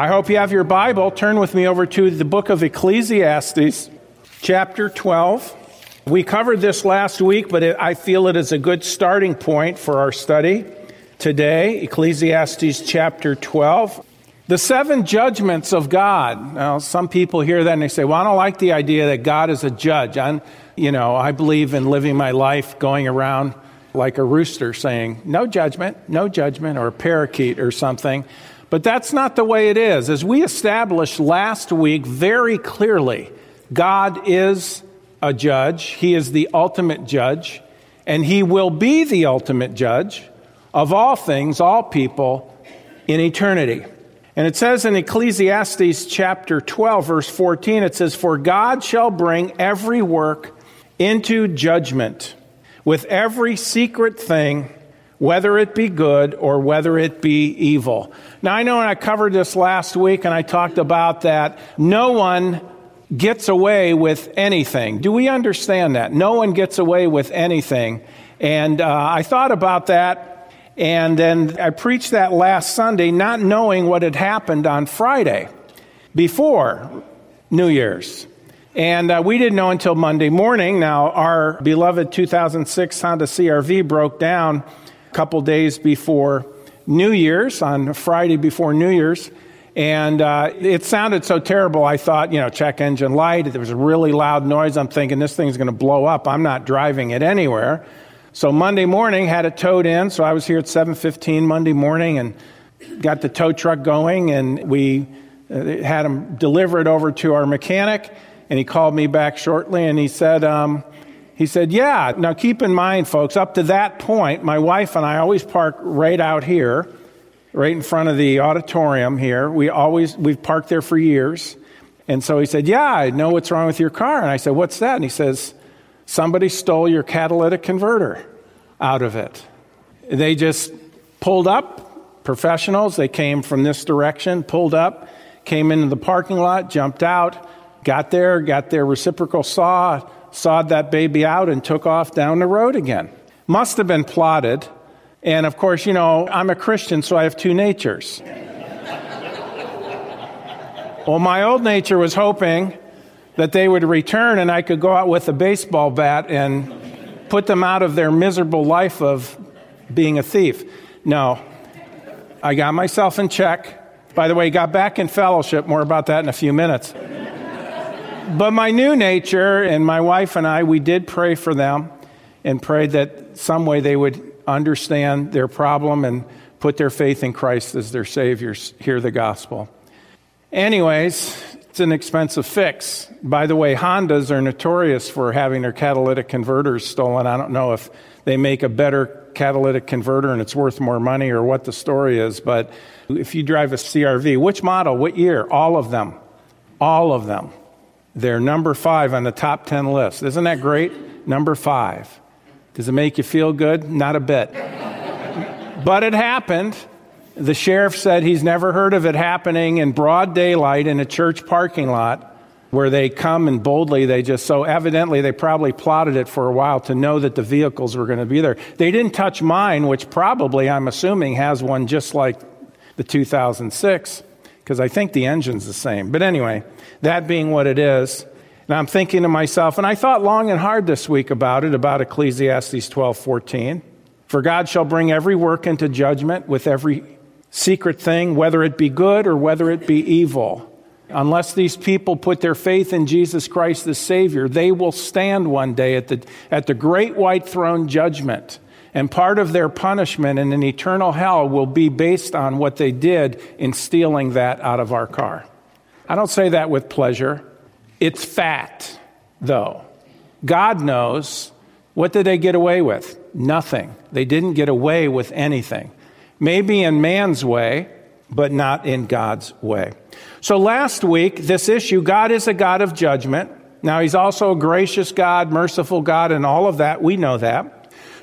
I hope you have your Bible. Turn with me over to the book of Ecclesiastes, chapter 12. We covered this last week, but I feel it is a good starting point for our study today. Ecclesiastes chapter 12. The seven judgments of God. Now, some people hear that and they say, well, I don't like the idea that God is a judge. I believe in living my life going around like a rooster saying, no judgment, or a parakeet or something. But that's not the way it is. As we established last week very clearly, God is a judge. He is the ultimate judge, and he will be the ultimate judge of all things, all people, in eternity. And it says in Ecclesiastes chapter 12, verse 14, it says, "For God shall bring every work into judgment with every secret thing, whether it be good or whether it be evil." Now, I know when I covered this last week and I talked about that, no one gets away with anything. Do we understand that? No one gets away with anything. And I thought about that, and then I preached that last Sunday, not knowing what had happened on Friday before New Year's. And we didn't know until Monday morning. Now, our beloved 2006 Honda CR-V broke down a couple days before New Year's, on Friday before New Year's. And it sounded so terrible, I thought, check engine light. There was a really loud noise. I'm thinking, this thing's going to blow up. I'm not driving it anywhere. So Monday morning, had it towed in. So I was here at 7:15 Monday morning and got the tow truck going. And we had him deliver it over to our mechanic. And he called me back shortly, and he said, yeah. Now, keep in mind, folks, up to that point, my wife and I always park right out here, right in front of the auditorium here. We've parked there for years. And so he said, yeah, I know what's wrong with your car. And I said, what's that? And he says, somebody stole your catalytic converter out of it. They just pulled up, professionals. They came from this direction, pulled up, came into the parking lot, jumped out, got their reciprocal saw, sawed that baby out, and took off down the road again. Must have been plotted. And of course, I'm a Christian, so I have two natures. Well, my old nature was hoping that they would return and I could go out with a baseball bat and put them out of their miserable life of being a thief. No, I got myself in check. By the way, got back in fellowship. More about that in a few minutes. But my new nature, and my wife and I, we did pray for them and prayed that some way they would understand their problem and put their faith in Christ as their Savior, hear the gospel. Anyways, it's an expensive fix. By the way, Hondas are notorious for having their catalytic converters stolen. I don't know if they make a better catalytic converter and it's worth more money or what the story is, but if you drive a CR-V, which model, what year? All of them. They're number 5 on the top 10 list. Isn't that great? Number 5. Does it make you feel good? Not a bit. But it happened. The sheriff said he's never heard of it happening in broad daylight in a church parking lot, where they come and boldly, so evidently they probably plotted it for a while to know that the vehicles were going to be there. They didn't touch mine, which probably, I'm assuming, has one just like the 2006, because I think the engine's the same. But anyway, that being what it is, and I'm thinking to myself, and I thought long and hard this week about Ecclesiastes 12:14. For God shall bring every work into judgment with every secret thing, whether it be good or whether it be evil. Unless these people put their faith in Jesus Christ the Savior, they will stand one day at the great white throne judgment. And part of their punishment in an eternal hell will be based on what they did in stealing that out of our car. I don't say that with pleasure. It's fact, though. God knows. What did they get away with? Nothing. They didn't get away with anything. Maybe in man's way, but not in God's way. So last week, this issue, God is a God of judgment. Now, he's also a gracious God, merciful God, and all of that. We know that.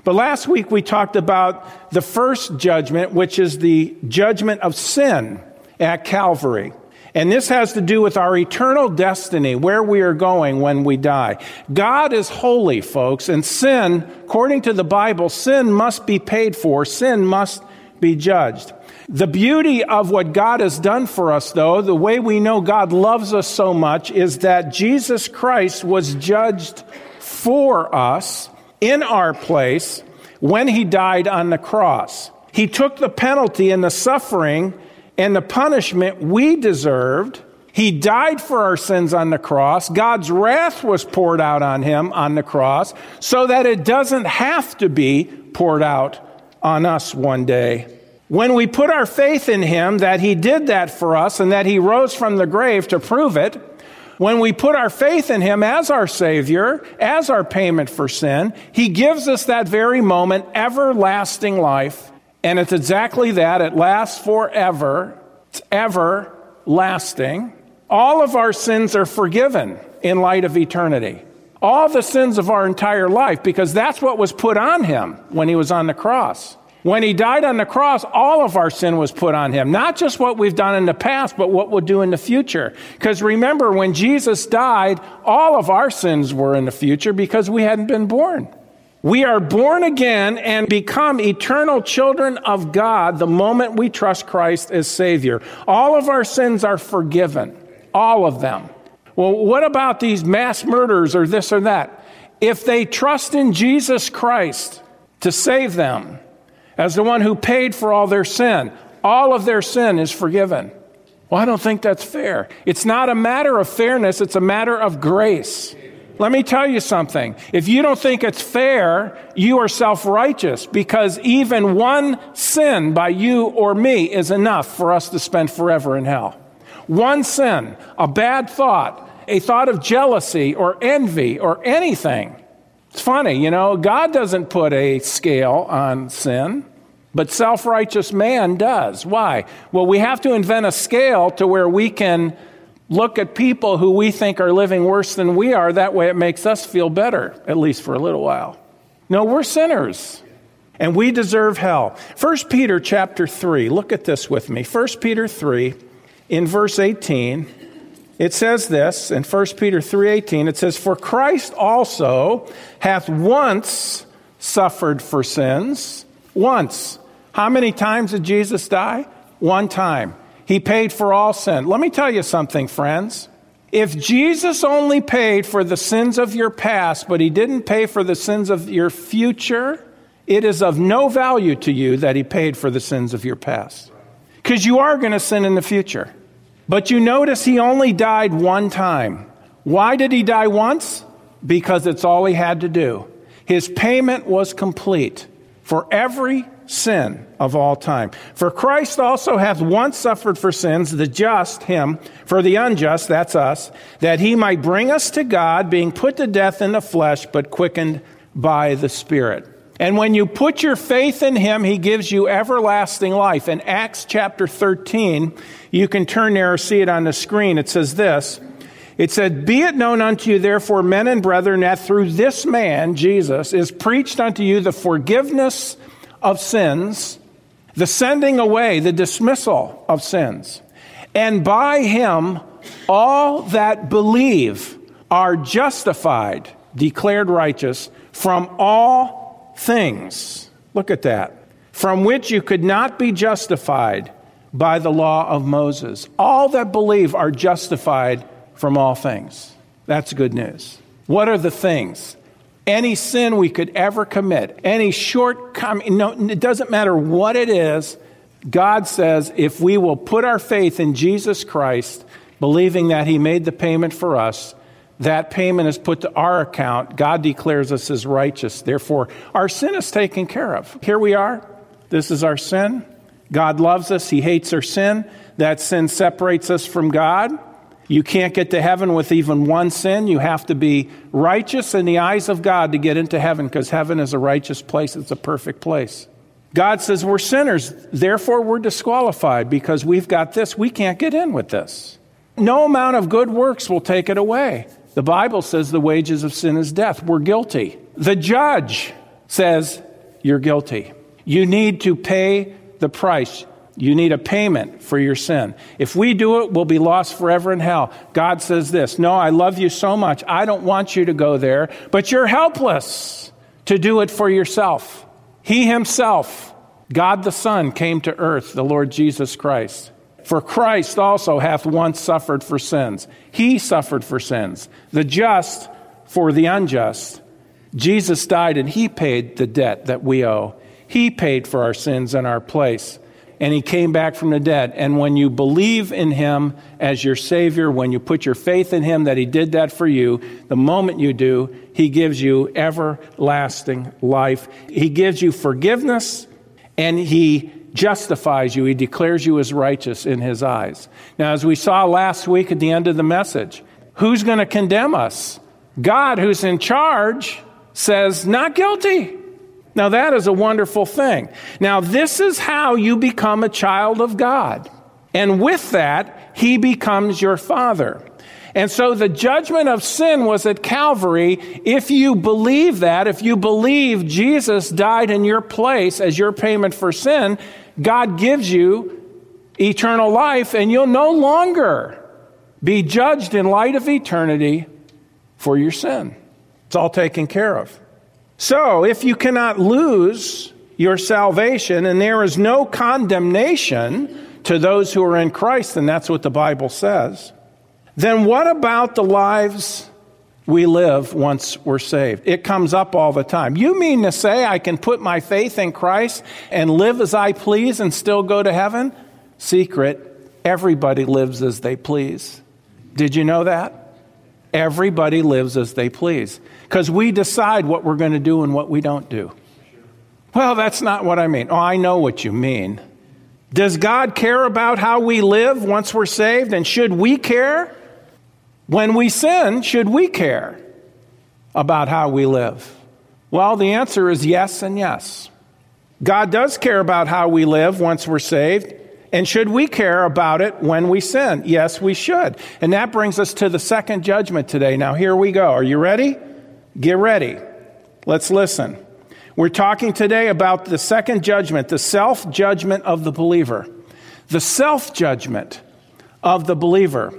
But last week we talked about the first judgment, which is the judgment of sin at Calvary. And this has to do with our eternal destiny, where we are going when we die. God is holy, folks, and sin, according to the Bible, sin must be paid for. Sin must be judged. The beauty of what God has done for us, though, the way we know God loves us so much, is that Jesus Christ was judged for us in our place when he died on the cross. He took the penalty and the suffering and the punishment we deserved. He died for our sins on the cross. God's wrath was poured out on him on the cross so that it doesn't have to be poured out on us one day. When we put our faith in him that he did that for us and that he rose from the grave to prove it, when we put our faith in him as our Savior, as our payment for sin, he gives us that very moment everlasting life. And it's exactly that. It lasts forever. It's everlasting. All of our sins are forgiven in light of eternity. All the sins of our entire life, because that's what was put on him when he was on the cross. When he died on the cross, all of our sin was put on him. Not just what we've done in the past, but what we'll do in the future. Because remember, when Jesus died, all of our sins were in the future because we hadn't been born. We are born again and become eternal children of God the moment we trust Christ as Savior. All of our sins are forgiven. All of them. Well, what about these mass murders or this or that? If they trust in Jesus Christ to save them, as the one who paid for all their sin, all of their sin is forgiven. Well, I don't think that's fair. It's not a matter of fairness, it's a matter of grace. Let me tell you something. If you don't think it's fair, you are self-righteous, because even one sin by you or me is enough for us to spend forever in hell. One sin, a bad thought, a thought of jealousy or envy or anything. It's funny, you know, God doesn't put a scale on sin, but self-righteous man does. Why? Well, we have to invent a scale to where we can look at people who we think are living worse than we are. That way it makes us feel better, at least for a little while. No, we're sinners, and we deserve hell. 1 Peter chapter 3, look at this with me. 1 Peter 3, in verse 18, it says this, in 1 Peter 3:18, it says, "For Christ also hath once suffered for sins." Once. How many times did Jesus die? One time. He paid for all sin. Let me tell you something, friends. If Jesus only paid for the sins of your past, but he didn't pay for the sins of your future, it is of no value to you that he paid for the sins of your past. Because you are going to sin in the future. But you notice he only died one time. Why did he die once? Because it's all he had to do. His payment was complete for every sin of all time. "For Christ also hath once suffered for sins, the just, him, for the unjust," that's us, "that he might bring us to God, being put to death in the flesh, but quickened by the Spirit." And when you put your faith in him, he gives you everlasting life. In Acts chapter 13, you can turn there or see it on the screen. It says this. It said, "Be it known unto you, therefore, men and brethren, that through this man, Jesus, is preached unto you the forgiveness of sins, the sending away, the dismissal of sins. And by him, all that believe are justified," declared righteous, "from all things," look at that, "from which you could not be justified by the law of Moses." All that believe are justified from all things. That's good news. What are the things? Any sin we could ever commit, any shortcoming, no, it doesn't matter what it is. God says if we will put our faith in Jesus Christ, believing that he made the payment for us, that payment is put to our account. God declares us as righteous. Therefore, our sin is taken care of. Here we are. This is our sin. God loves us. He hates our sin. That sin separates us from God. You can't get to heaven with even one sin. You have to be righteous in the eyes of God to get into heaven, because heaven is a righteous place. It's a perfect place. God says we're sinners. Therefore, we're disqualified because we've got this. We can't get in with this. No amount of good works will take it away. The Bible says the wages of sin is death. We're guilty. The judge says you're guilty. You need to pay the price. You need a payment for your sin. If we do it, we'll be lost forever in hell. God says this, "No, I love you so much. I don't want you to go there, but you're helpless to do it for yourself." He himself God the Son came to earth, the Lord Jesus Christ. For Christ also hath once suffered for sins. He suffered for sins, the just for the unjust. Jesus died and he paid the debt that we owe. He paid for our sins in our place. And he came back from the dead. And when you believe in him as your Savior, when you put your faith in him that he did that for you, the moment you do, he gives you everlasting life. He gives you forgiveness and he justifies you. He declares you as righteous in his eyes. Now, as we saw last week at the end of the message, who's going to condemn us? God, who's in charge, says, not guilty. Now, that is a wonderful thing. Now, this is how you become a child of God. And with that, he becomes your Father. And so the judgment of sin was at Calvary. If you believe that, if you believe Jesus died in your place as your payment for sin, God gives you eternal life, and you'll no longer be judged in light of eternity for your sin. It's all taken care of. So, if you cannot lose your salvation and there is no condemnation to those who are in Christ, and that's what the Bible says, then what about the lives we live once we're saved? It comes up all the time. You mean to say I can put my faith in Christ and live as I please and still go to heaven? Secret, everybody lives as they please. Did you know that? Everybody lives as they please because we decide what we're going to do and what we don't do. Well, that's not what I mean. Oh, I know what you mean. Does God care about how we live once we're saved? And should we care? When we sin, should we care about how we live? Well, the answer is yes and yes. God does care about how we live once we're saved. And should we care about it when we sin? Yes, we should. And that brings us to the second judgment today. Now, here we go. Are you ready? Get ready. Let's listen. We're talking today about the second judgment, the self-judgment of the believer. The self-judgment of the believer.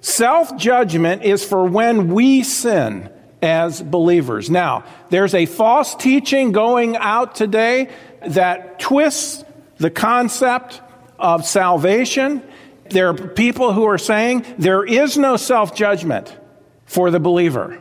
Self-judgment is for when we sin as believers. Now, there's a false teaching going out today that twists the concept of salvation. There are people who are saying there is no self-judgment for the believer.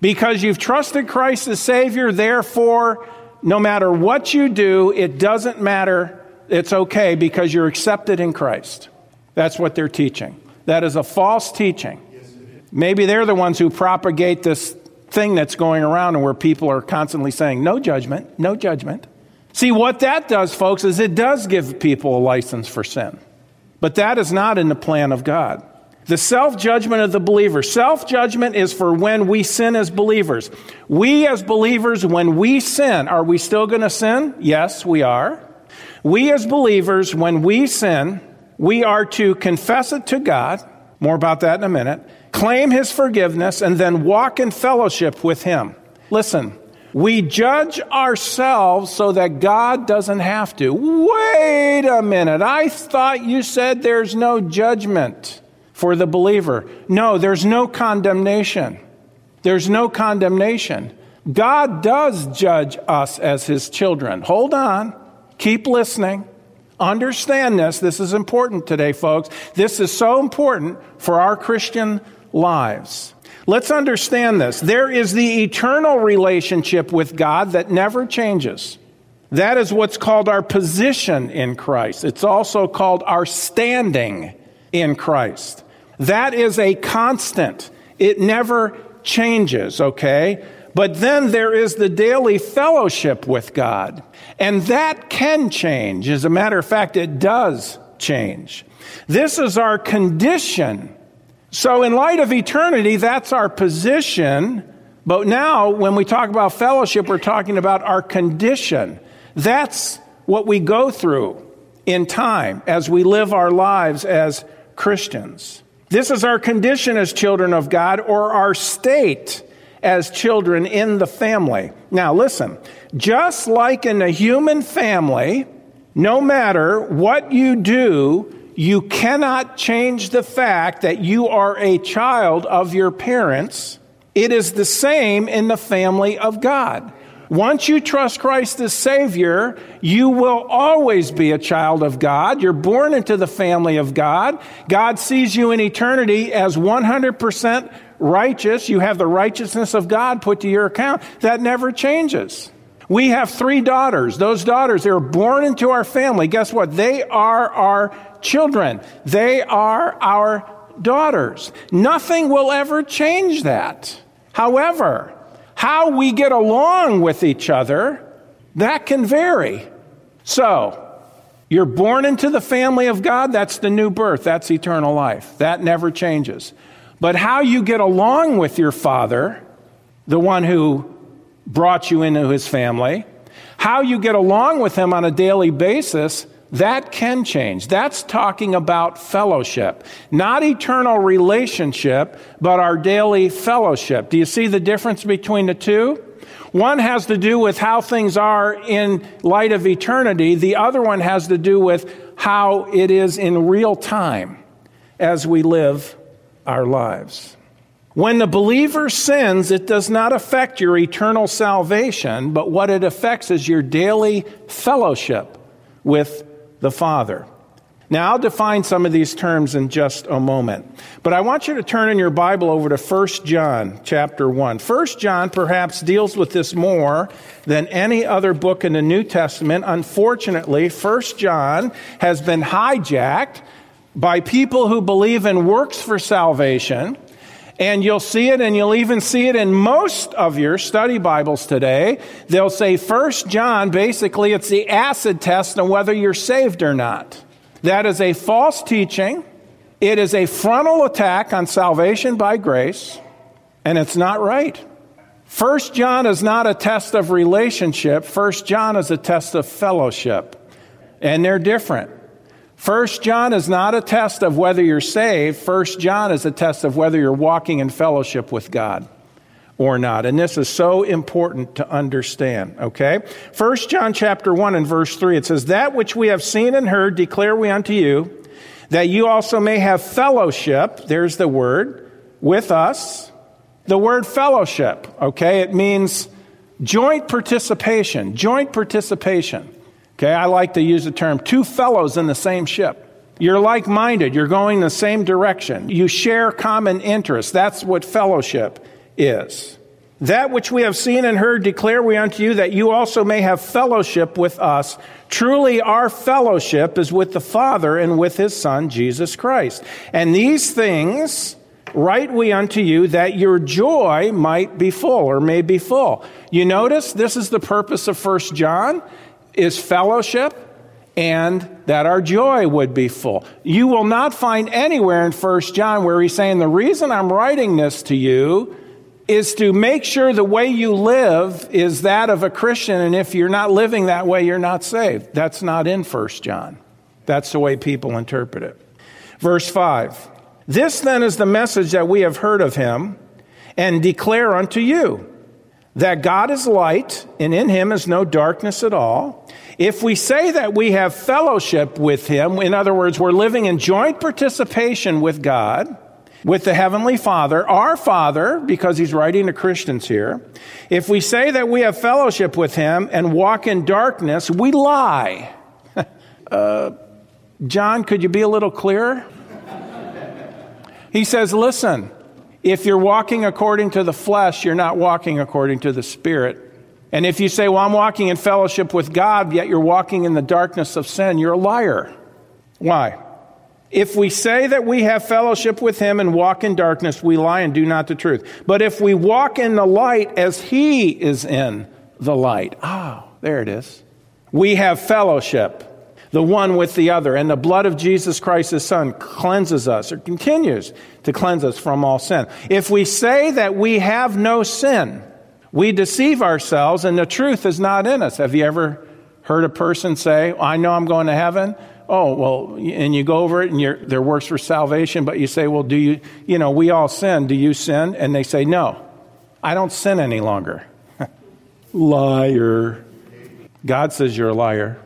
Because you've trusted Christ as Savior, therefore, no matter what you do, it doesn't matter. It's okay because you're accepted in Christ. That's what they're teaching. That is a false teaching. Yes, it is. Maybe they're the ones who propagate this thing that's going around and where people are constantly saying, no judgment, no judgment. See, what that does, folks, is it does give people a license for sin. But that is not in the plan of God. The self-judgment of the believer. Self-judgment is for when we sin as believers. We as believers, when we sin, are we still going to sin? Yes, we are. We as believers, when we sin, we are to confess it to God. More about that in a minute. Claim his forgiveness and then walk in fellowship with him. Listen. We judge ourselves so that God doesn't have to. Wait a minute. I thought you said there's no judgment for the believer. No, there's no condemnation. There's no condemnation. God does judge us as his children. Hold on. Keep listening. Understand this. This is important today, folks. This is so important for our Christian lives. Let's understand this. There is the eternal relationship with God that never changes. That is what's called our position in Christ. It's also called our standing in Christ. That is a constant. It never changes, okay? But then there is the daily fellowship with God. And that can change. As a matter of fact, it does change. This is our condition. So in light of eternity, that's our position. But now when we talk about fellowship, we're talking about our condition. That's what we go through in time as we live our lives as Christians. This is our condition as children of God or our state as children in the family. Now listen, just like in the human family, no matter what you do, you cannot change the fact that you are a child of your parents. It is the same in the family of God. Once you trust Christ as Savior, you will always be a child of God. You're born into the family of God. God sees you in eternity as 100% righteous. You have the righteousness of God put to your account. That never changes. We have 3 daughters. Those daughters, they were born into our family. Guess what? They are our children. They are our daughters. Nothing will ever change that. However, how we get along with each other, that can vary. So, you're born into the family of God, that's the new birth, that's eternal life. That never changes. But how you get along with your Father, the one who brought you into his family, how you get along with him on a daily basis, that can change. That's talking about fellowship, not eternal relationship, but our daily fellowship. Do you see the difference between the two? One has to do with how things are in light of eternity. The other one has to do with how it is in real time as we live our lives. When the believer sins, it does not affect your eternal salvation, but what it affects is your daily fellowship with the Father. Now, I'll define some of these terms in just a moment, but I want you to turn in your Bible over to 1 John chapter 1. 1 John perhaps deals with this more than any other book in the New Testament. Unfortunately, 1 John has been hijacked by people who believe in works for salvation, and you'll see it, and you'll even see it in most of your study Bibles today. They'll say 1 John, basically, it's the acid test on whether you're saved or not. That is a false teaching. It is a frontal attack on salvation by grace, and it's not right. 1 John is not a test of relationship. 1 John is a test of fellowship, and they're different. 1 John is not a test of whether you're saved. 1 John is a test of whether you're walking in fellowship with God or not. And this is so important to understand, okay? 1 John chapter 1 and verse 3, it says, "That which we have seen and heard declare we unto you, that you also may have fellowship," there's the word, "with us." The word fellowship, okay, it means joint participation. Okay, I like to use the term, two fellows in the same ship. You're like-minded. You're going the same direction. You share common interests. That's what fellowship is. "That which we have seen and heard declare we unto you, that you also may have fellowship with us. Truly our fellowship is with the Father and with his Son, Jesus Christ. And these things write we unto you, that your joy might be full," or may be full. You notice this is the purpose of 1 John. Is fellowship, and that our joy would be full. You will not find anywhere in 1 John where he's saying, the reason I'm writing this to you is to make sure the way you live is that of a Christian, and if you're not living that way, you're not saved. That's not in 1 John. That's the way people interpret it. Verse 5, "This then is the message that we have heard of him, and declare unto you, that God is light, and in him is no darkness at all. If we say that we have fellowship with him," in other words, we're living in joint participation with God, with the Heavenly Father, our Father, because he's writing to Christians here. "If we say that we have fellowship with him and walk in darkness, we lie." John, could you be a little clearer? He says, listen, if you're walking according to the flesh, you're not walking according to the Spirit. And if you say, well, I'm walking in fellowship with God, yet you're walking in the darkness of sin, you're a liar. Why? "If we say that we have fellowship with him and walk in darkness, we lie and do not the truth. But if we walk in the light as he is in the light," there it is, "we have fellowship, the one with the other, and the blood of Jesus Christ, his Son, cleanses us," or continues to cleanse us, "from all sin. If we say that we have no sin, we deceive ourselves, and the truth is not in us." Have you ever heard a person say, I know I'm going to heaven? Oh, well, and you go over it, and their works for salvation, but you say, well, do you, we all sin. Do you sin? And they say, no, I don't sin any longer. Liar. God says you're a liar.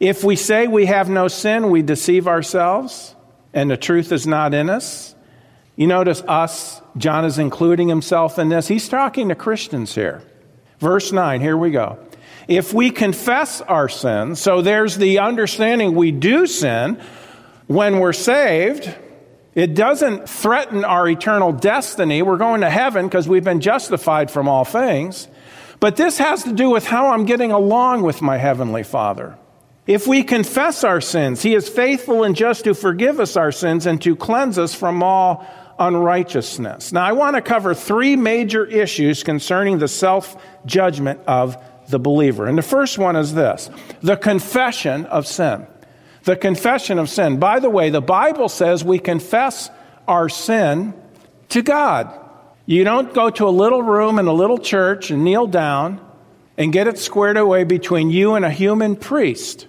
"If we say we have no sin, we deceive ourselves, and the truth is not in us." You notice us, John is including himself in this. He's talking to Christians here. Verse 9, here we go. If we confess our sins, so there's the understanding we do sin when we're saved. It doesn't threaten our eternal destiny. We're going to heaven because we've been justified from all things. But this has to do with how I'm getting along with my Heavenly Father. If we confess our sins, He is faithful and just to forgive us our sins and to cleanse us from all unrighteousness. Now, I want to cover three major issues concerning the self-judgment of the believer. And the first one is this, the confession of sin. The confession of sin. By the way, the Bible says we confess our sin to God. You don't go to a little room in a little church and kneel down and get it squared away between you and a human priest.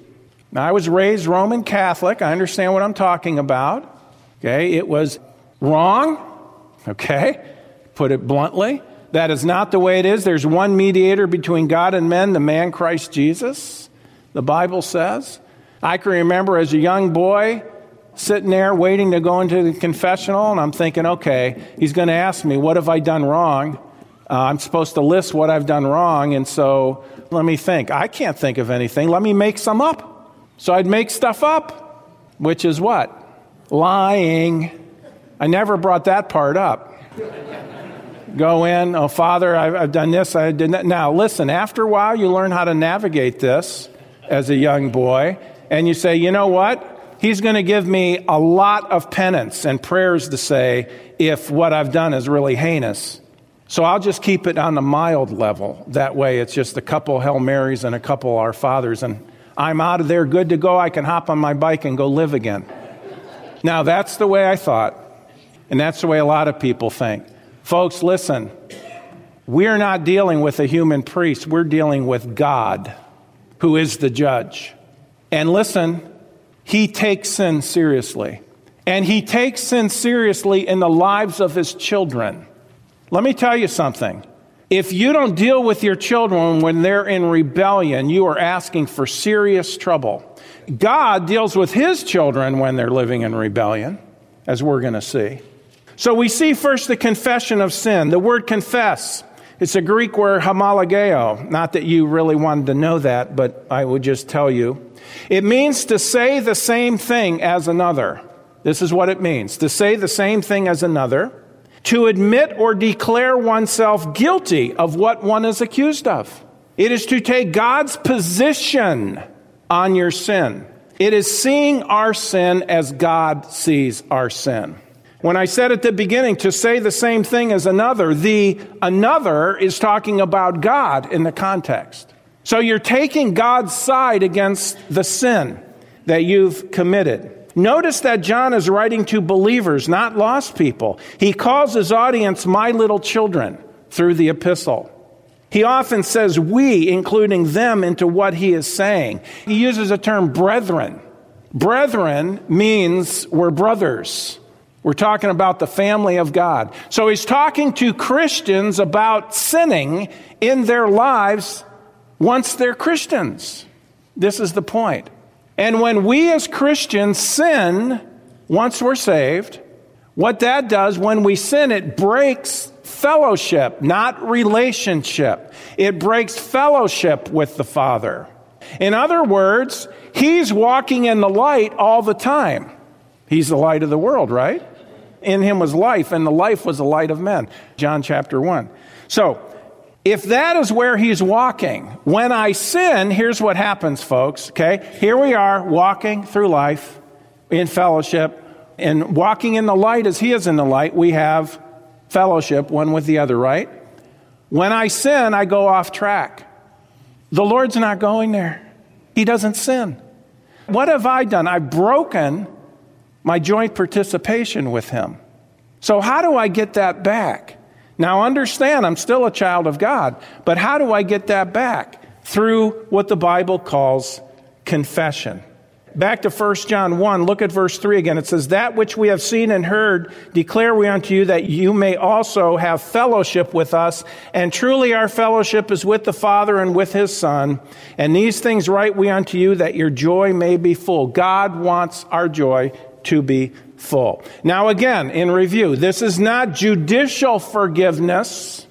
Now, I was raised Roman Catholic. I understand what I'm talking about. Okay, it was wrong. Okay, put it bluntly. That is not the way it is. There's one mediator between God and men, the man Christ Jesus, the Bible says. I can remember as a young boy sitting there waiting to go into the confessional, and I'm thinking, okay, he's going to ask me, what have I done wrong? I'm supposed to list what I've done wrong, and so let me think. I can't think of anything. Let me make some up. So I'd make stuff up, which is what? Lying. I never brought that part up. Go in, oh, Father, I've done this, I did that. Now, listen, after a while, you learn how to navigate this as a young boy, and you say, you know what? He's going to give me a lot of penance and prayers to say if what I've done is really heinous. So I'll just keep it on the mild level. That way, it's just a couple Hail Marys and a couple Our Fathers, and I'm out of there, good to go. I can hop on my bike and go live again. Now, that's the way I thought, and that's the way a lot of people think. Folks, listen, we're not dealing with a human priest. We're dealing with God, who is the judge. And listen, He takes sin seriously. And He takes sin seriously in the lives of His children. Let me tell you something. If you don't deal with your children when they're in rebellion, you are asking for serious trouble. God deals with His children when they're living in rebellion, as we're going to see. So we see first the confession of sin. The word confess, it's a Greek word homologeo. Not that you really wanted to know that, but I would just tell you. It means to say the same thing as another. This is what it means, to say the same thing as another. To admit or declare oneself guilty of what one is accused of. It is to take God's position on your sin. It is seeing our sin as God sees our sin. When I said at the beginning, to say the same thing as another, the another is talking about God in the context. So you're taking God's side against the sin that you've committed. Notice that John is writing to believers, not lost people. He calls his audience my little children through the epistle. He often says we, including them, into what he is saying. He uses the term brethren. Brethren means we're brothers. We're talking about the family of God. So he's talking to Christians about sinning in their lives once they're Christians. This is the point. And when we as Christians sin, once we're saved, what that does when we sin, it breaks fellowship, not relationship. It breaks fellowship with the Father. In other words, He's walking in the light all the time. He's the light of the world, right? In Him was life, and the life was the light of men. John chapter 1. So, if that is where He's walking, when I sin, here's what happens, folks, okay? Here we are walking through life in fellowship, and walking in the light as He is in the light, we have fellowship one with the other, right? When I sin, I go off track. The Lord's not going there. He doesn't sin. What have I done? I've broken my joint participation with Him. So how do I get that back? Now understand, I'm still a child of God, but how do I get that back? Through what the Bible calls confession. Back to 1 John 1, look at verse 3 again. It says, that which we have seen and heard, declare we unto you, that you may also have fellowship with us. And truly our fellowship is with the Father and with His Son. And these things write we unto you, that your joy may be full. God wants our joy to be full. Now again, in review, this is not judicial forgiveness.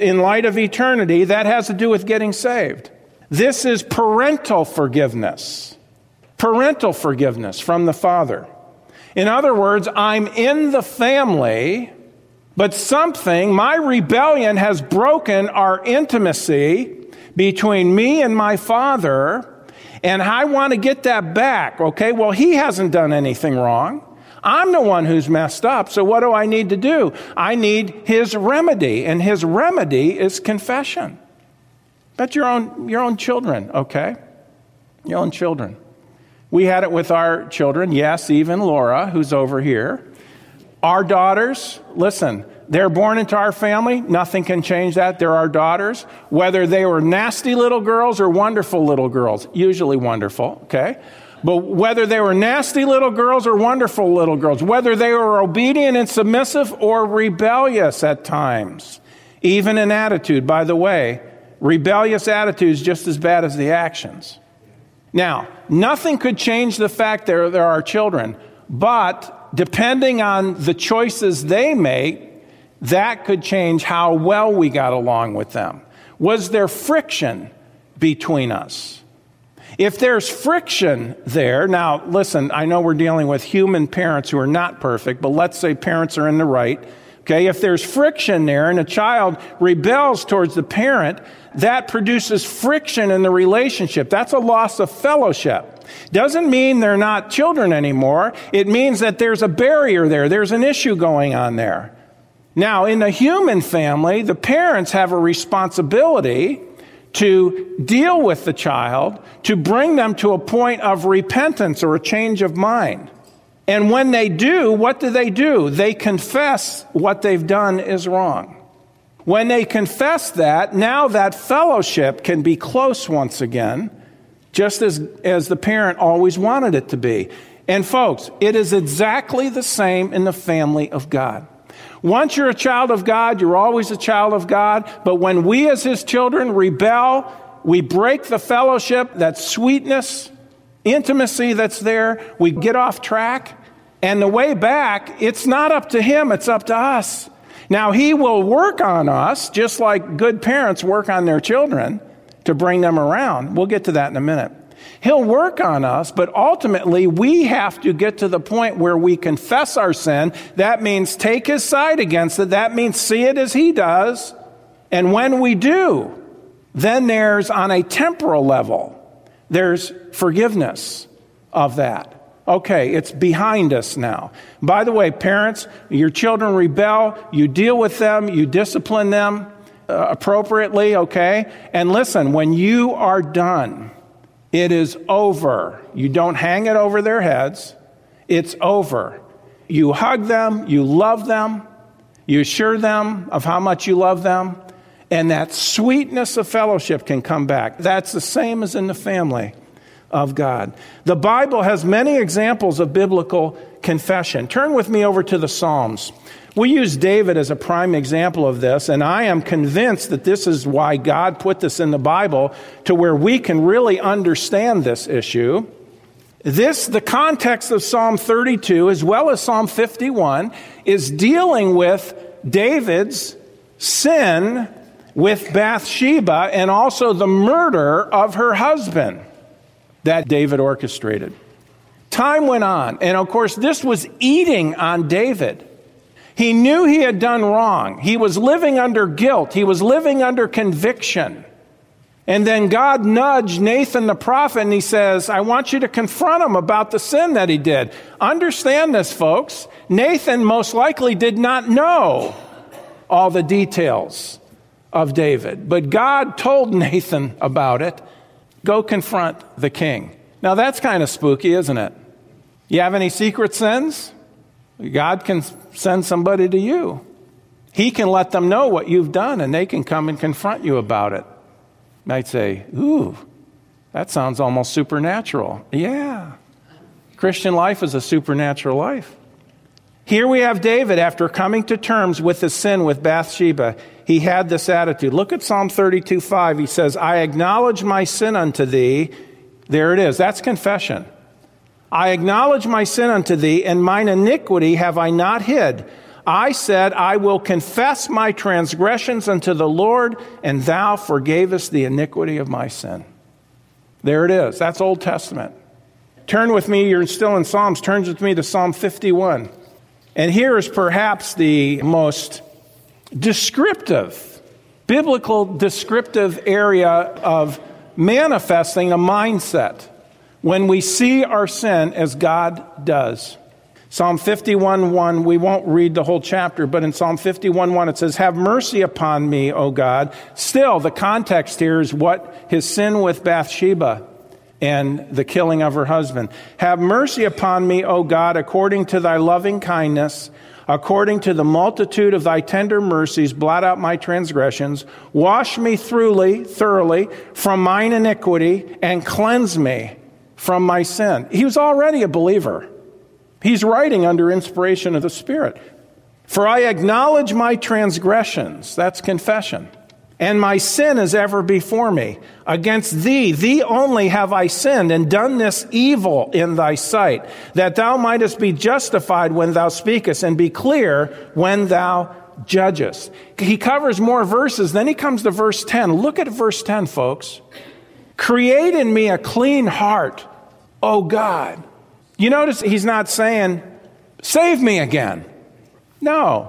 in light of eternity, that has to do with getting saved. This is parental forgiveness from the Father. In other words, I'm in the family, but my rebellion has broken our intimacy between me and my Father, and I want to get that back, okay? Well, he hasn't done anything wrong. I'm the one who's messed up, so what do I need to do? I need his remedy, and his remedy is confession. That's your own children, okay? Your own children. We had it with our children, yes, even Laura, who's over here. Our daughters, listen, they're born into our family. Nothing can change that. They're our daughters. Whether they were nasty little girls or wonderful little girls, usually wonderful, okay? But whether they were nasty little girls or wonderful little girls, whether they were obedient and submissive or rebellious at times, even in attitude, by the way, rebellious attitude is just as bad as the actions. Now, nothing could change the fact they're our children, but depending on the choices they make, that could change how well we got along with them. Was there friction between us? If there's friction there, now listen, I know we're dealing with human parents who are not perfect, but let's say parents are in the right. Okay, if there's friction there and a child rebels towards the parent, that produces friction in the relationship. That's a loss of fellowship. Doesn't mean they're not children anymore. It means that there's a barrier there. There's an issue going on there. Now, in the human family, the parents have a responsibility to deal with the child, to bring them to a point of repentance or a change of mind. And when they do, what do? They confess what they've done is wrong. When they confess that, now that fellowship can be close once again, just as the parent always wanted it to be. And folks, it is exactly the same in the family of God. Once you're a child of God, you're always a child of God. But when we as his children rebel, we break the fellowship, that sweetness, intimacy that's there, we get off track. And the way back, it's not up to him, it's up to us. Now, he will work on us, just like good parents work on their children to bring them around. We'll get to that in a minute. He'll work on us, but ultimately, we have to get to the point where we confess our sin. That means take his side against it. That means see it as he does. And when we do, then there's, on a temporal level, there's forgiveness of that. Okay, it's behind us now. By the way, parents, your children rebel, you deal with them, you discipline them appropriately, okay? And listen, when you are done, it is over. You don't hang it over their heads. It's over. You hug them, you love them, you assure them of how much you love them, and that sweetness of fellowship can come back. That's the same as in the family of God. The Bible has many examples of biblical confession. Turn with me over to the Psalms. We use David as a prime example of this, and I am convinced that this is why God put this in the Bible, to where we can really understand this issue. The context of Psalm 32, as well as Psalm 51, is dealing with David's sin with Bathsheba and also the murder of her husband that David orchestrated. Time went on, and of course, this was eating on David. He knew he had done wrong. He was living under guilt. He was living under conviction. And then God nudged Nathan the prophet, and he says, I want you to confront him about the sin that he did. Understand this, folks. Nathan most likely did not know all the details of David, but God told Nathan about it. Go confront the king. Now that's kind of spooky, isn't it? You have any secret sins? God can send somebody to you. He can let them know what you've done, and they can come and confront you about it. You might say, ooh, that sounds almost supernatural. Yeah. Christian life is a supernatural life. Here we have David, after coming to terms with his sin with Bathsheba, he had this attitude. Look at Psalm 32:5. He says, I acknowledge my sin unto thee. There it is. That's confession. I acknowledge my sin unto thee, and mine iniquity have I not hid. I said, I will confess my transgressions unto the Lord, and thou forgavest the iniquity of my sin. There it is. That's Old Testament. Turn with me. You're still in Psalms. Turn with me to Psalm 51. And here is perhaps the most descriptive, biblical descriptive area of manifesting a mindset when we see our sin as God does. Psalm 51:1, we won't read the whole chapter, but in Psalm 51:1 it says, "Have mercy upon me, O God." Still, the context here is what his sin with Bathsheba and the killing of her husband. "Have mercy upon me, O God, according to thy loving kindness, according to the multitude of thy tender mercies, blot out my transgressions. Wash me thoroughly from mine iniquity, and cleanse me from my sin." He was already a believer. He's writing under inspiration of the Spirit. "For I acknowledge my transgressions," that's confession, "and my sin is ever before me. Against thee only have I sinned and done this evil in thy sight, that thou mightest be justified when thou speakest and be clear when thou judgest." He covers more verses. Then he comes to verse 10. Look at verse 10, folks. "Create in me a clean heart, O God." You notice he's not saying, save me again. No,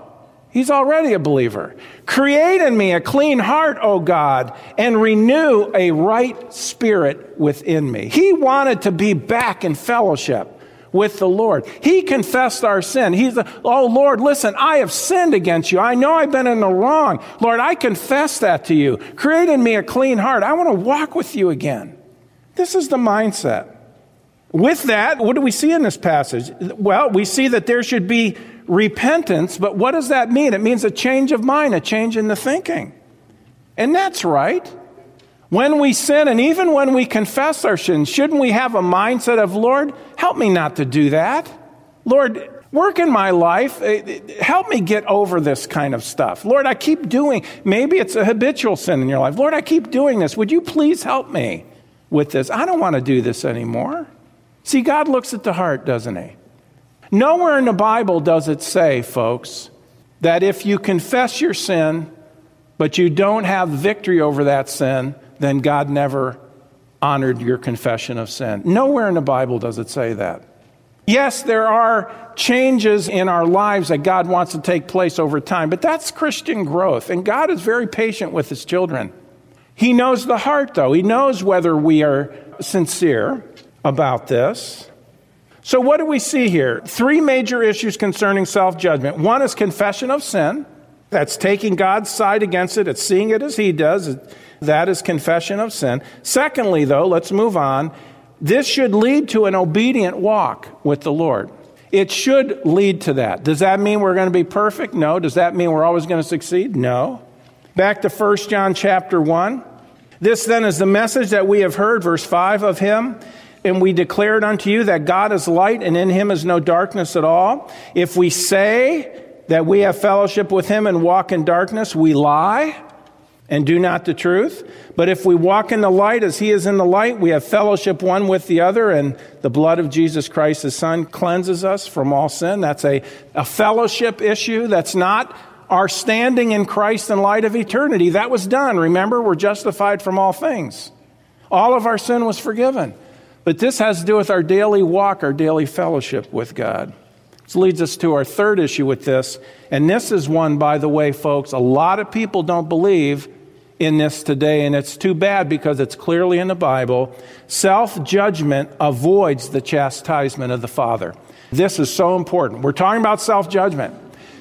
he's already a believer. "Create in me a clean heart, O God, and renew a right spirit within me." He wanted to be back in fellowship with the Lord. He confessed our sin. Oh Lord, listen, I have sinned against you. I know I've been in the wrong. Lord, I confess that to you. Create in me a clean heart. I want to walk with you again. This is the mindset. With that, what do we see in this passage? Well, we see that there should be repentance, but what does that mean? It means a change of mind, a change in the thinking. And that's right. When we sin, and even when we confess our sins, shouldn't we have a mindset of, Lord, help me not to do that. Lord, work in my life. Help me get over this kind of stuff. Lord, I keep doing, maybe it's a habitual sin in your life. Lord, I keep doing this. Would you please help me with this? I don't want to do this anymore. See, God looks at the heart, doesn't he? Nowhere in the Bible does it say, folks, that if you confess your sin, but you don't have victory over that sin, then God never honored your confession of sin. Nowhere in the Bible does it say that. Yes, there are changes in our lives that God wants to take place over time, but that's Christian growth, and God is very patient with his children. He knows the heart, though. He knows whether we are sincere about this. So what do we see here? Three major issues concerning self-judgment. One is confession of sin. That's taking God's side against it. It's seeing it as he does. That is confession of sin. Secondly, though, let's move on. This should lead to an obedient walk with the Lord. It should lead to that. Does that mean we're going to be perfect? No. Does that mean we're always going to succeed? No. Back to 1 John chapter 1. "This then is the message that we have heard," verse 5, "of him, and we declared unto you that God is light, and in him is no darkness at all. If we say that we have fellowship with him and walk in darkness, we lie and do not the truth. But if we walk in the light as he is in the light, we have fellowship one with the other, and the blood of Jesus Christ, his son, cleanses us from all sin." That's a fellowship issue. That's not our standing in Christ in light of eternity. That was done. Remember, we're justified from all things. All of our sin was forgiven. But this has to do with our daily walk, our daily fellowship with God. This leads us to our third issue with this. And this is one, by the way, folks, a lot of people don't believe in this today, and it's too bad because it's clearly in the Bible. Self-judgment avoids the chastisement of the Father. This is so important. We're talking about self-judgment.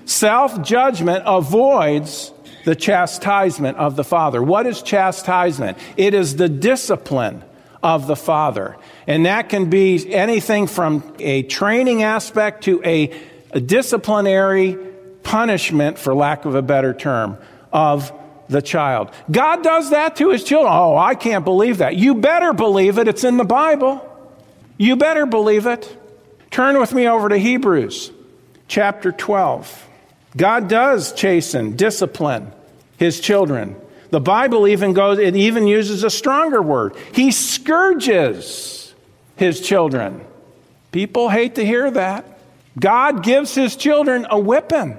Self-judgment avoids the chastisement of the Father. What is chastisement? It is the discipline of the Father. And that can be anything from a training aspect to a disciplinary punishment, for lack of a better term, of the child. God does that to his children. Oh, I can't believe that. You better believe it. It's in the Bible. You better believe it. Turn with me over to Hebrews chapter 12. God does chasten, discipline his children. The Bible even uses a stronger word. He scourges his children. People hate to hear that. God gives his children a whipping.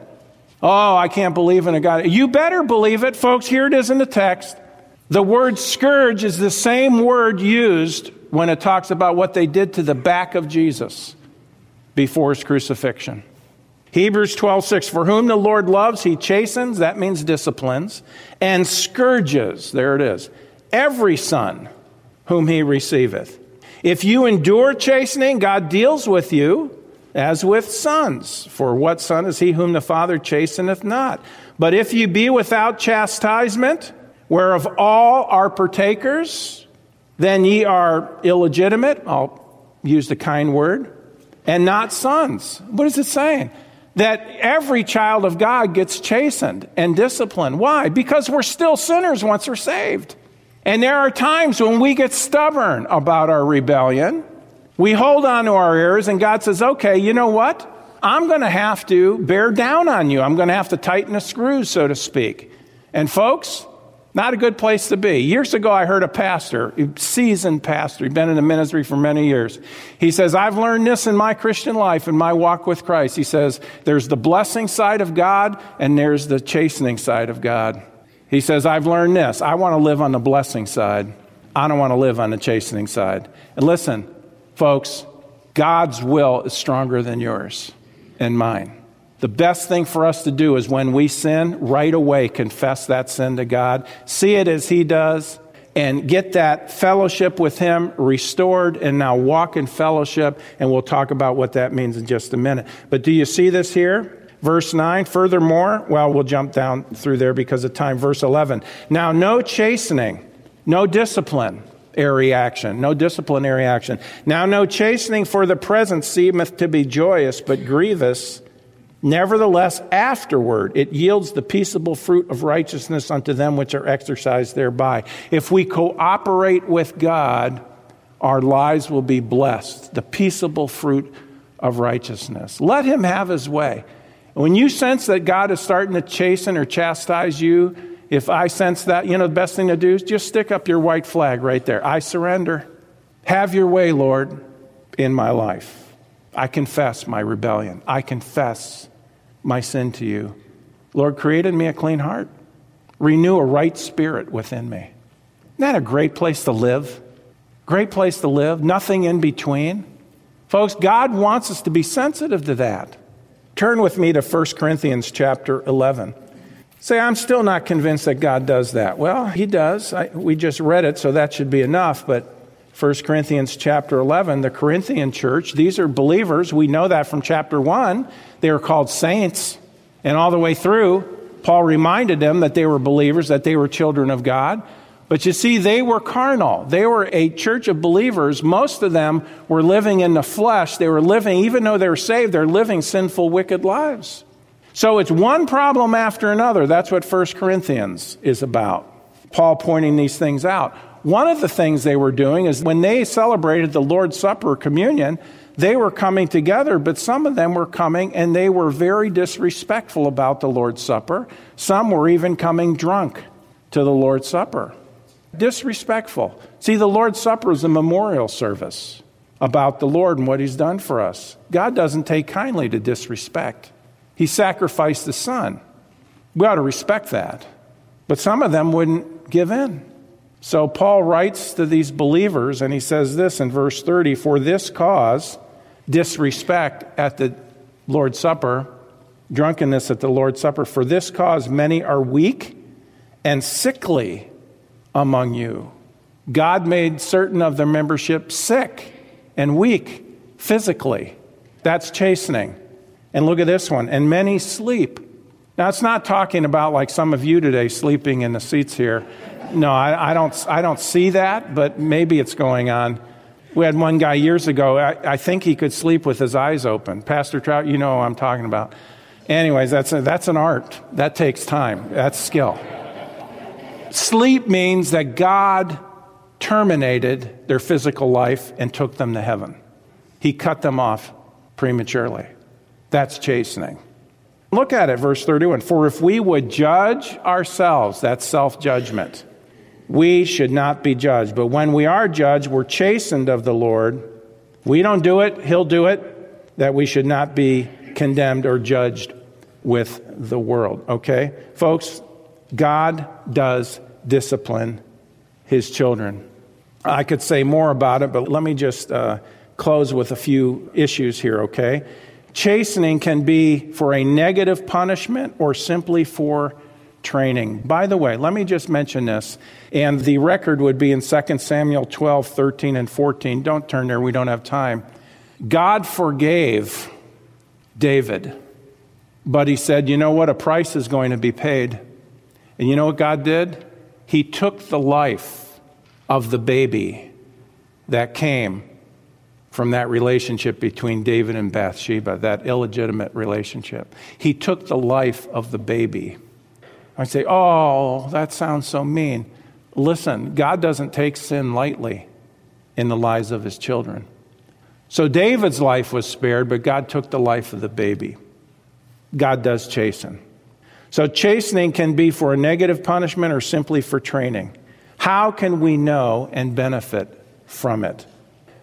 Oh, I can't believe in a God. You better believe it, folks. Here it is in the text. The word scourge is the same word used when it talks about what they did to the back of Jesus before his crucifixion. Hebrews 12:6, for whom the Lord loves, he chastens, that means disciplines, and scourges, there it is, every son whom he receiveth. If you endure chastening, God deals with you as with sons. For what son is he whom the Father chasteneth not? But if you be without chastisement, whereof all are partakers, then ye are illegitimate, I'll use the kind word, and not sons. What is it saying? That every child of God gets chastened and disciplined. Why? Because we're still sinners once we're saved. And there are times when we get stubborn about our rebellion. We hold on to our errors, and God says, okay, you know what? I'm going to have to bear down on you. I'm going to have to tighten the screws, so to speak. And folks, not a good place to be. Years ago, I heard a pastor, a seasoned pastor, he'd been in the ministry for many years. He says, I've learned this in my Christian life, in my walk with Christ. He says, there's the blessing side of God, and there's the chastening side of God. He says, I've learned this. I want to live on the blessing side. I don't want to live on the chastening side. And listen, folks, God's will is stronger than yours and mine. The best thing for us to do is when we sin, right away confess that sin to God, see it as he does, and get that fellowship with him restored, and now walk in fellowship, and we'll talk about what that means in just a minute. But do you see this here? Verse 9, furthermore, well, we'll jump down through there because of time. Verse 11, now no chastening, no discipline. No disciplinary action. Now no chastening for the present seemeth to be joyous, but grievous. Nevertheless, afterward, it yields the peaceable fruit of righteousness unto them which are exercised thereby. If we cooperate with God, our lives will be blessed. The peaceable fruit of righteousness. Let him have his way. When you sense that God is starting to chasten or chastise you, if I sense that, you know, the best thing to do is just stick up your white flag right there. I surrender. Have your way, Lord, in my life. I confess my rebellion. I confess my sin to you. Lord, create in me a clean heart. Renew a right spirit within me. Isn't that a great place to live? Great place to live. Nothing in between. Folks, God wants us to be sensitive to that. Turn with me to 1 Corinthians chapter 11. Say, I'm still not convinced that God does that. Well, he does. We just read it, so that should be enough. But 1 Corinthians chapter 11, the Corinthian church, these are believers. We know that from chapter 1. They were called saints. And all the way through, Paul reminded them that they were believers, that they were children of God. But you see, they were carnal. They were a church of believers. Most of them were living in the flesh. They were living, even though they were saved, they're living sinful, wicked lives. So it's one problem after another. That's what 1 Corinthians is about. Paul pointing these things out. One of the things they were doing is when they celebrated the Lord's Supper, communion, they were coming together, but some of them were coming and they were very disrespectful about the Lord's Supper. Some were even coming drunk to the Lord's Supper. Disrespectful. See, the Lord's Supper is a memorial service about the Lord and what he's done for us. God doesn't take kindly to disrespect. He sacrificed the Son. We ought to respect that. But some of them wouldn't give in. So Paul writes to these believers, and he says this in verse 30, for this cause, disrespect at the Lord's Supper, drunkenness at the Lord's Supper, for this cause many are weak and sickly among you. God made certain of their membership sick and weak physically. That's chastening. And look at this one, and many sleep. Now, it's not talking about like some of you today sleeping in the seats here. No, I don't see that, but maybe it's going on. We had one guy years ago, I think he could sleep with his eyes open. Pastor Trout, you know what I'm talking about. Anyways, that's an art. That takes time. That's skill. Sleep means that God terminated their physical life and took them to heaven. He cut them off prematurely. That's chastening. Look at it, verse 31. For if we would judge ourselves, that's self-judgment, we should not be judged. But when we are judged, we're chastened of the Lord. We don't do it, he'll do it, that we should not be condemned or judged with the world, okay? Folks, God does discipline his children. I could say more about it, but let me just close with a few issues here, okay? Chastening can be for a negative punishment or simply for training. By the way, let me just mention this, and the record would be in 2 Samuel 12, 13, and 14. Don't turn there, we don't have time. God forgave David, but he said, you know what, a price is going to be paid. And you know what God did? He took the life of the baby that came from that relationship between David and Bathsheba, that illegitimate relationship. He took the life of the baby. I say, oh, that sounds so mean. Listen, God doesn't take sin lightly in the lives of his children. So David's life was spared, but God took the life of the baby. God does chasten. So chastening can be for a negative punishment or simply for training. How can we know and benefit from it?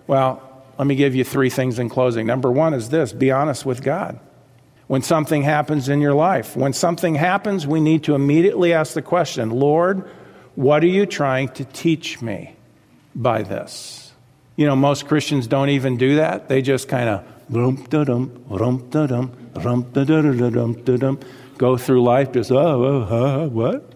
Well, let me give you three things in closing. Number one is this: be honest with God. When something happens in your life, we need to immediately ask the question, Lord, what are you trying to teach me by this? You know, most Christians don't even do that. They just kind of go through life just, what?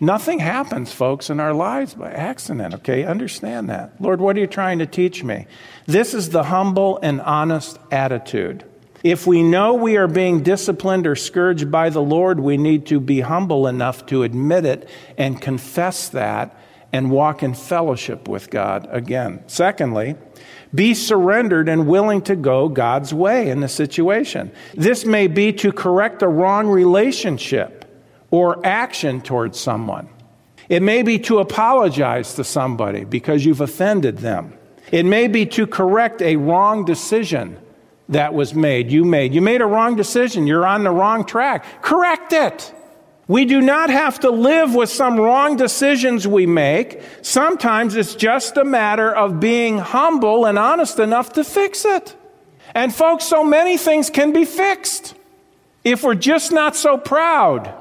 Nothing happens, folks, in our lives by accident, okay? Understand that. Lord, what are you trying to teach me? This is the humble and honest attitude. If we know we are being disciplined or scourged by the Lord, we need to be humble enough to admit it and confess that and walk in fellowship with God again. Secondly, be surrendered and willing to go God's way in the situation. This may be to correct a wrong relationship or action towards someone. It may be to apologize to somebody because you've offended them. It may be to correct a wrong decision that was made. You made a wrong decision. You're on the wrong track. Correct it. We do not have to live with some wrong decisions we make. Sometimes it's just a matter of being humble and honest enough to fix it. And folks, so many things can be fixed if we're just not so proud.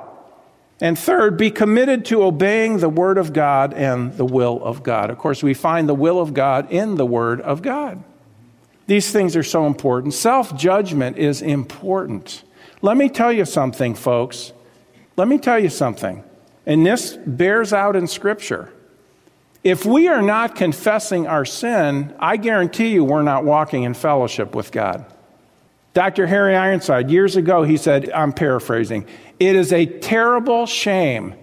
And third, be committed to obeying the Word of God and the will of God. Of course, we find the will of God in the Word of God. These things are so important. Self-judgment is important. Let me tell you something, folks. And this bears out in Scripture. If we are not confessing our sin, I guarantee you we're not walking in fellowship with God. Dr. Harry Ironside, years ago, he said, I'm paraphrasing, it is a terrible shame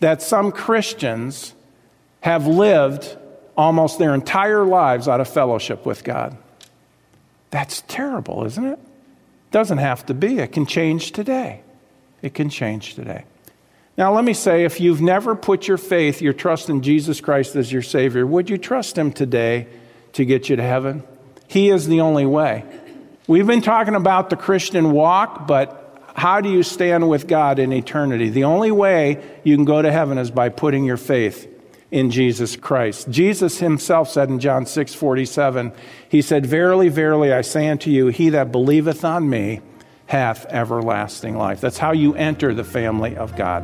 that some Christians have lived almost their entire lives out of fellowship with God. That's terrible, isn't it? Doesn't have to be. It can change today. Now, let me say, if you've never put your faith, your trust in Jesus Christ as your Savior, would you trust him today to get you to heaven? He is the only way. We've been talking about the Christian walk, but how do you stand with God in eternity? The only way you can go to heaven is by putting your faith in Jesus Christ. Jesus himself said in John 6:47, he said, verily, verily, I say unto you, he that believeth on me hath everlasting life. That's how you enter the family of God.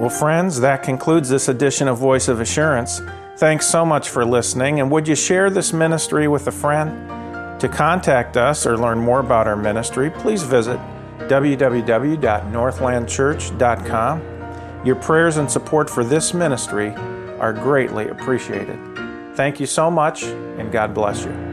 Well, friends, that concludes this edition of Voice of Assurance. Thanks so much for listening. And would you share this ministry with a friend? To contact us or learn more about our ministry, please visit www.northlandchurch.com. Your prayers and support for this ministry are greatly appreciated. Thank you so much, and God bless you.